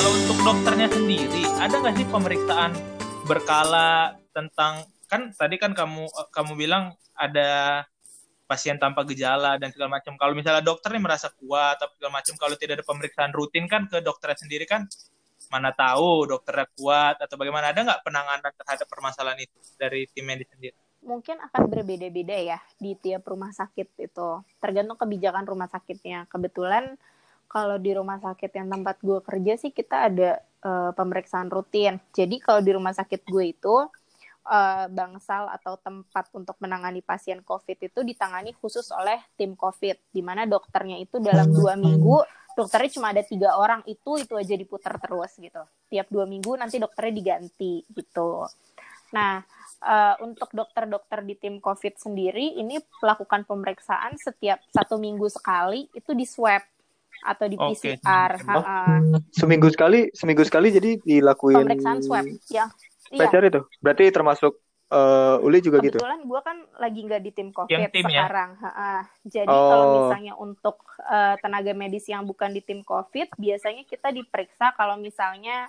Kalau untuk dokternya sendiri, ada nggak sih pemeriksaan berkala tentang, kan tadi kan kamu bilang ada pasien tanpa gejala dan segala macam. Kalau misalnya dokter nih merasa kuat atau segala macam, kalau tidak ada pemeriksaan rutin kan ke dokternya sendiri kan mana tahu dokternya kuat atau bagaimana. Ada nggak penanganan terhadap permasalahan itu dari tim medis sendiri? Mungkin akan berbeda-beda ya di tiap rumah sakit itu. Tergantung kebijakan rumah sakitnya. Kebetulan kalau di rumah sakit yang tempat gue kerja sih kita ada pemeriksaan rutin. Jadi kalau di rumah sakit gue itu bangsal atau tempat untuk menangani pasien COVID itu ditangani khusus oleh tim COVID, di mana dokternya itu dalam 2 minggu dokternya cuma ada 3 orang, itu aja diputar terus gitu. Tiap 2 minggu nanti dokternya diganti gitu. Nah, untuk dokter-dokter di tim COVID sendiri ini melakukan pemeriksaan setiap 1 minggu sekali itu di swab atau di PCR. Seminggu sekali jadi dilakuin pemeriksaan swab ya. PCR iya. Itu berarti termasuk Uli juga. Kebetulan gitu. Kebetulan gue kan lagi nggak di tim COVID sekarang. Ya? Jadi kalau misalnya untuk tenaga medis yang bukan di tim COVID, biasanya kita diperiksa kalau misalnya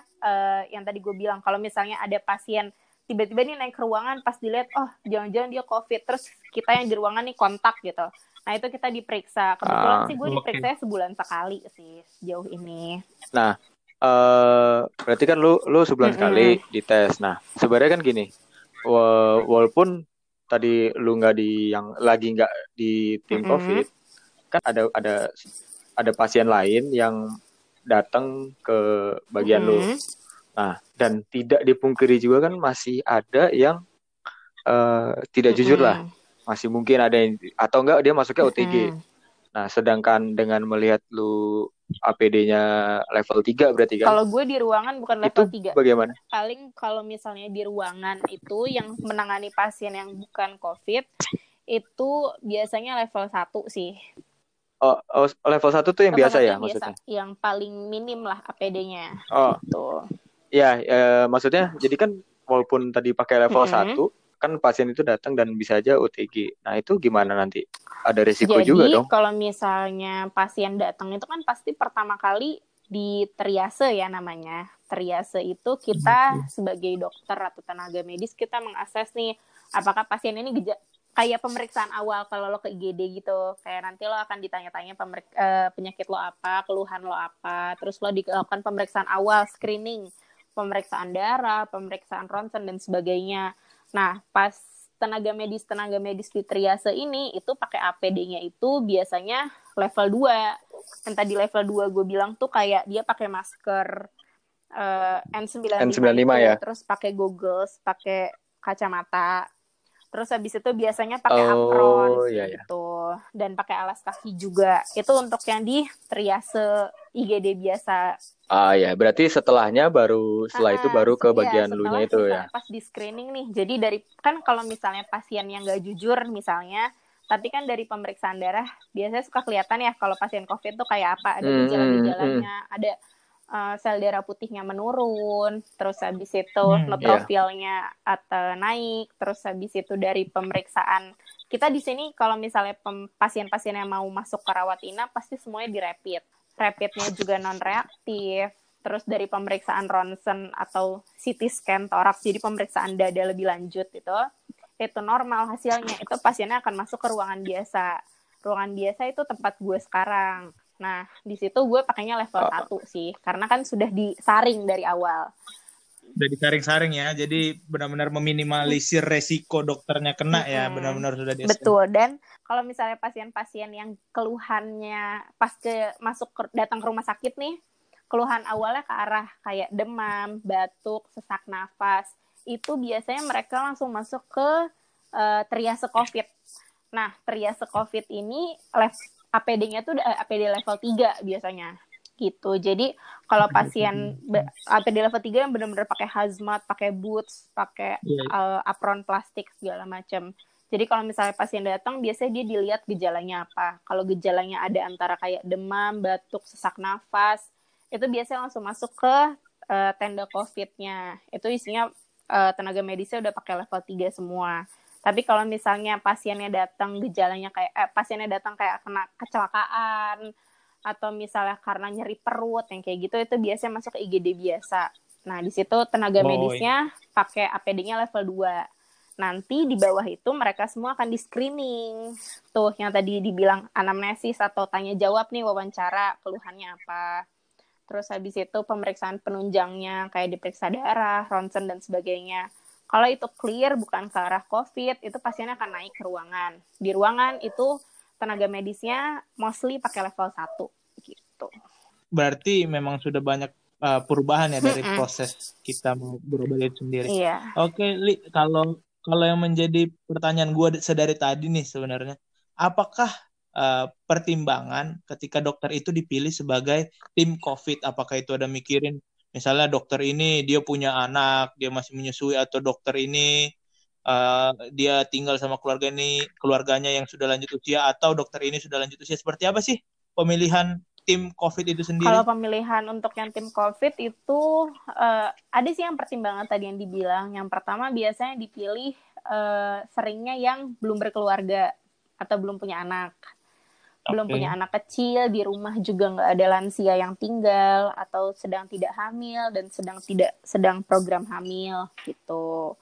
yang tadi gue bilang, kalau misalnya ada pasien tiba-tiba nih naik ke ruangan pas dilihat, oh jangan-jangan dia COVID, terus kita yang di ruangan nih kontak gitu. Nah itu kita diperiksa. Kebetulan sih gue diperiksa sebulan sekali sih sejauh ini. Nah. Berarti kan lu sebulan sekali dites. Nah, sebenarnya kan gini, walaupun tadi lu nggak di yang lagi nggak di tim COVID, kan ada pasien lain yang datang ke bagian lu. Nah, dan tidak dipungkiri juga kan masih ada yang tidak jujur lah, masih mungkin ada yang, atau enggak dia masuknya OTG. Nah, sedangkan dengan melihat lu APD-nya level 3 berarti kan? Kalau gue di ruangan bukan level itu 3. Bagaimana? Paling kalau misalnya di ruangan itu yang menangani pasien yang bukan COVID, itu biasanya level 1 sih. Oh level 1 tuh yang biasa ya maksudnya? Biasa, yang paling minim lah APD-nya. Oh. Gitu. Ya, maksudnya jadi kan walaupun tadi pakai level 1, kan pasien itu datang dan bisa aja OTG. Nah, itu gimana nanti? Ada resiko juga dong? Jadi, kalau misalnya pasien datang itu kan pasti pertama kali di triase ya namanya. Triase itu kita sebagai dokter atau tenaga medis, kita mengakses nih, apakah pasien ini kayak pemeriksaan awal kalau lo ke IGD gitu. Kayak nanti lo akan ditanya-tanya penyakit lo apa, keluhan lo apa. Terus lo dilakukan pemeriksaan awal, screening. Pemeriksaan darah, pemeriksaan ronsen, dan sebagainya. Nah, pas tenaga medis di triase ini, itu pakai APD-nya itu biasanya level 2. Yang tadi level 2 gue bilang tuh kayak dia pakai masker N95 itu, ya? Terus pakai goggles, pakai kacamata. Terus habis itu biasanya pakai apron gitu. Dan pakai alas kaki juga. Itu untuk yang di triase IGD biasa. Ah ya, berarti setelahnya setelah itu baru ke bagian lunya itu ya. Pas di screening nih. Jadi dari kan kalau misalnya pasien yang nggak jujur misalnya, tapi kan dari pemeriksaan darah biasanya suka kelihatan ya kalau pasien COVID tuh kayak apa, ada gejala-gejalanya, ada sel darah putihnya menurun, terus habis itu neutrofilnya atau naik, terus habis itu dari pemeriksaan kita di sini kalau misalnya pasien-pasien yang mau masuk ke rawat inap pasti semuanya dirapid, rapidnya juga non reaktif, terus dari pemeriksaan ronsen atau CT scan toraks, jadi pemeriksaan dada lebih lanjut itu normal hasilnya, itu pasiennya akan masuk ke ruangan biasa. Ruangan biasa itu tempat gue sekarang. Nah, di situ gue pakainya level 1 sih, karena kan sudah disaring dari awal. Sudah disaring-saring ya, jadi benar-benar meminimalisir resiko dokternya kena ya, benar-benar sudah di-saring. Betul, dan kalau misalnya pasien-pasien yang keluhannya pas datang ke rumah sakit nih, keluhan awalnya ke arah kayak demam, batuk, sesak nafas, itu biasanya mereka langsung masuk ke triase COVID. Nah, triase COVID ini APD-nya tuh APD level 3 biasanya gitu. Jadi kalau pasien APD level 3 yang benar-benar pakai hazmat, pakai boots, pakai apron plastik segala macam. Jadi kalau misalnya pasien datang biasanya dia dilihat gejalanya apa. Kalau gejalanya ada antara kayak demam, batuk, sesak nafas, itu biasanya langsung masuk ke tenda COVID-nya. Itu isinya tenaga medisnya udah pakai level 3 semua. Tapi kalau misalnya pasiennya datang kena kecelakaan, atau misalnya karena nyeri perut yang kayak gitu, itu biasanya masuk ke IGD biasa. Nah, di situ tenaga medisnya pakai APD-nya level 2. Nanti di bawah itu mereka semua akan di-screening. Tuh, yang tadi dibilang anamnesis atau tanya-jawab nih, wawancara, keluhannya apa. Terus habis itu pemeriksaan penunjangnya, kayak diperiksa darah, ronsen, dan sebagainya. Kalau itu clear, bukan ke arah COVID, itu pasiennya akan naik ke ruangan. Di ruangan itu tenaga medisnya mostly pakai level 1. Gitu. Berarti memang sudah banyak perubahan ya dari proses kita berobat sendiri. Iya. Oke, Li, kalau yang menjadi pertanyaan gue sedari tadi nih sebenarnya, apakah pertimbangan ketika dokter itu dipilih sebagai tim COVID? Apakah itu ada mikirin, misalnya dokter ini dia punya anak, dia masih menyusui, atau dokter ini dia tinggal sama keluarganya yang sudah lanjut usia, atau dokter ini sudah lanjut usia. Seperti apa sih pemilihan tim COVID itu sendiri? Kalau pemilihan untuk yang tim COVID itu ada sih yang pertimbangan tadi yang dibilang. Yang pertama biasanya dipilih seringnya yang belum berkeluarga atau belum punya anak. Belum punya anak kecil, di rumah juga nggak ada lansia yang tinggal, atau sedang tidak hamil dan sedang program hamil gitu.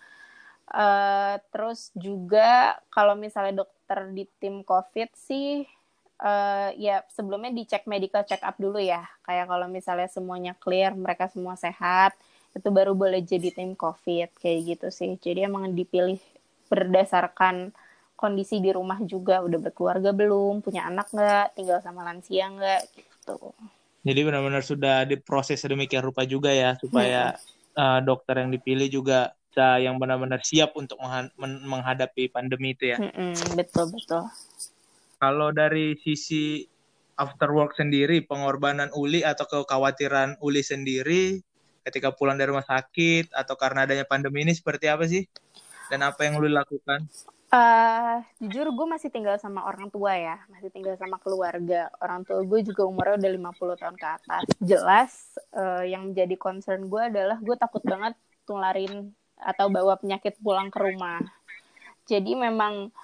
Terus juga kalau misalnya dokter di tim COVID sih, ya sebelumnya dicek medical check up dulu ya. Kayak kalau misalnya semuanya clear, mereka semua sehat, itu baru boleh jadi tim COVID kayak gitu sih. Jadi emang dipilih berdasarkan kondisi di rumah juga, udah berkeluarga belum, punya anak nggak, tinggal sama lansia nggak, gitu. Jadi benar-benar sudah diproses sedemikian rupa juga ya, supaya dokter yang dipilih juga yang benar-benar siap untuk menghadapi pandemi itu ya. Betul. Kalau dari sisi after work sendiri, pengorbanan Uli atau kekhawatiran Uli sendiri ketika pulang dari rumah sakit atau karena adanya pandemi ini seperti apa sih? Dan apa yang Uli lakukan? Jujur gue masih tinggal sama orang tua ya, masih tinggal sama keluarga. Orang tua gue juga umurnya udah 50 tahun ke atas. Jelas yang menjadi concern gue adalah gue takut banget tularin atau bawa penyakit pulang ke rumah. Jadi memang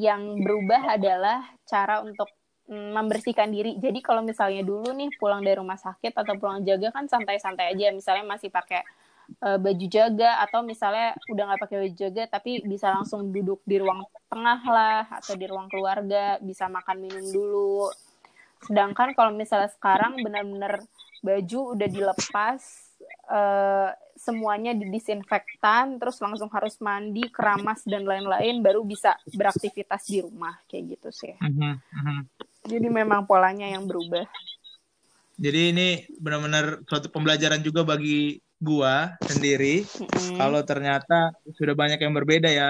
yang berubah adalah cara untuk membersihkan diri. Jadi kalau misalnya dulu nih pulang dari rumah sakit atau pulang jaga kan santai-santai aja, misalnya masih pakai baju jaga, atau misalnya udah nggak pakai baju jaga tapi bisa langsung duduk di ruang tengah lah, atau di ruang keluarga, bisa makan minum dulu. Sedangkan kalau misalnya sekarang benar-benar baju udah dilepas, semuanya didisinfektan, terus langsung harus mandi, keramas, dan lain-lain, baru bisa beraktivitas di rumah kayak gitu sih. Jadi memang polanya yang berubah. Jadi ini benar-benar suatu pembelajaran juga bagi gua sendiri, kalau ternyata sudah banyak yang berbeda ya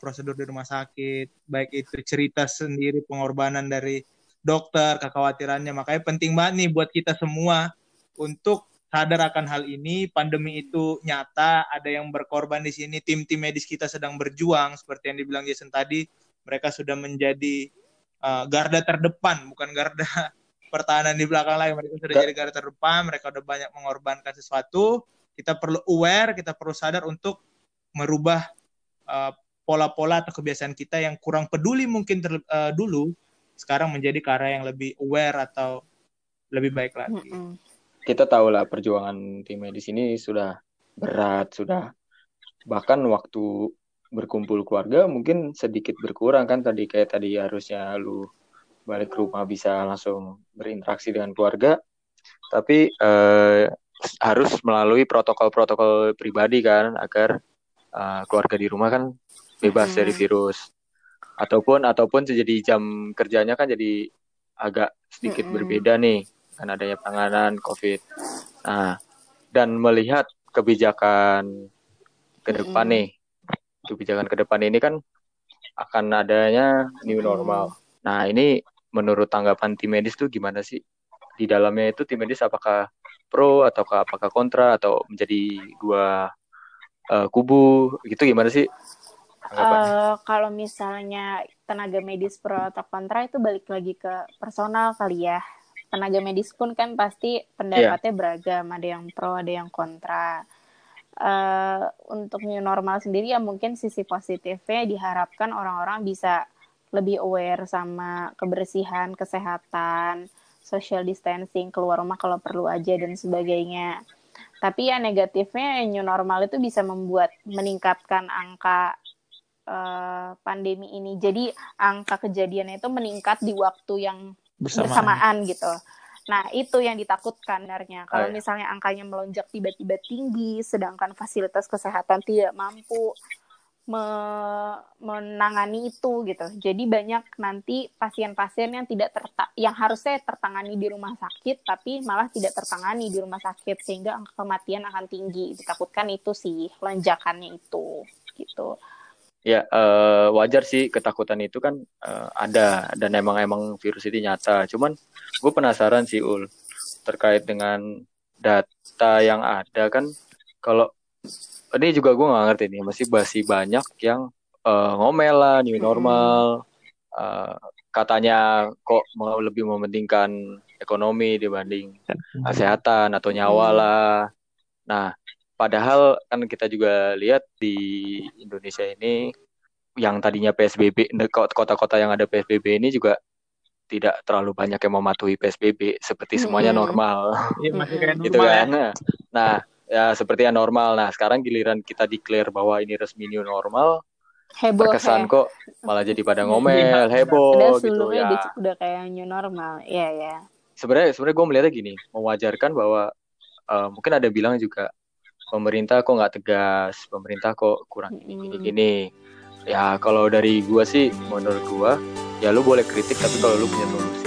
prosedur di rumah sakit, baik itu cerita sendiri, pengorbanan dari dokter, kekhawatirannya. Makanya penting banget nih buat kita semua untuk sadar akan hal ini, pandemi itu nyata, ada yang berkorban di sini, tim-tim medis kita sedang berjuang, seperti yang dibilang Jason tadi, mereka sudah menjadi garda terdepan, bukan garda pertahanan di belakang lagi, mereka sudah jadi garda terdepan, mereka udah banyak mengorbankan sesuatu. Kita perlu aware, kita perlu sadar untuk merubah pola-pola atau kebiasaan kita yang kurang peduli mungkin dulu, sekarang menjadi ke arah yang lebih aware atau lebih baik lagi. Kita tahu lah perjuangan tim medis ini sudah berat, sudah bahkan waktu berkumpul keluarga mungkin sedikit berkurang kan, tadi kayak tadi harusnya lu balik ke rumah bisa langsung berinteraksi dengan keluarga, tapi harus melalui protokol-protokol pribadi kan, agar keluarga di rumah kan bebas dari virus, ataupun jadi jam kerjanya kan jadi agak sedikit berbeda nih kan adanya penanganan COVID. Nah, dan melihat kebijakan ke depan nih, kebijakan ke depan ini kan akan adanya new normal. Nah, ini menurut tanggapan tim medis tuh gimana sih? Di dalamnya itu tim medis apakah pro atau apakah kontra atau menjadi dua kubu gitu, gimana sih? Kalau misalnya tenaga medis pro atau kontra itu balik lagi ke personal kali ya. Tenaga medis pun kan pasti pendapatnya beragam, ada yang pro, ada yang kontra. Untuk new normal sendiri ya mungkin sisi positifnya diharapkan orang-orang bisa lebih aware sama kebersihan, kesehatan. social distancing, keluar rumah kalau perlu aja dan sebagainya. Tapi ya negatifnya new normal itu bisa membuat meningkatkan angka pandemi ini. Jadi angka kejadiannya itu meningkat di waktu yang bersamaan gitu. Nah, itu yang ditakutkan sebenarnya. Kalau misalnya angkanya melonjak tiba-tiba tinggi, sedangkan fasilitas kesehatan tidak mampu menangani itu gitu. Jadi banyak nanti pasien-pasien yang yang harusnya tertangani di rumah sakit, tapi malah tidak tertangani di rumah sakit, sehingga angka kematian akan tinggi. Ditakutkan itu sih, lonjakannya itu gitu. Ya, wajar sih ketakutan itu kan ada, dan emang virus itu nyata. Cuman gue penasaran sih Ul, terkait dengan data yang ada kan, kalau ini juga gue nggak ngerti nih, masih banyak yang ngomel lah new normal, katanya kok lebih mementingkan ekonomi dibanding kesehatan atau nyawa lah. Nah, padahal kan kita juga lihat di Indonesia ini yang tadinya PSBB, kota-kota yang ada PSBB ini juga tidak terlalu banyak yang mematuhi PSBB, seperti semuanya normal. Iya, masih kayak normal gitu kan. Ya. Nah, ya seperti yang normal. Nah, sekarang giliran kita declare bahwa ini resmi new normal. Heboh, terkesan kok malah jadi pada ngomel, heboh gitu ya. Udah kayak new normal. Iya, ya. Sebenarnya gue melihatnya gini, mewajarkan bahwa mungkin ada bilang juga pemerintah kok nggak tegas, pemerintah kok kurang gini-gini. Ya kalau dari gua sih, menurut gua, ya lu boleh kritik tapi kalau lu punya solusi.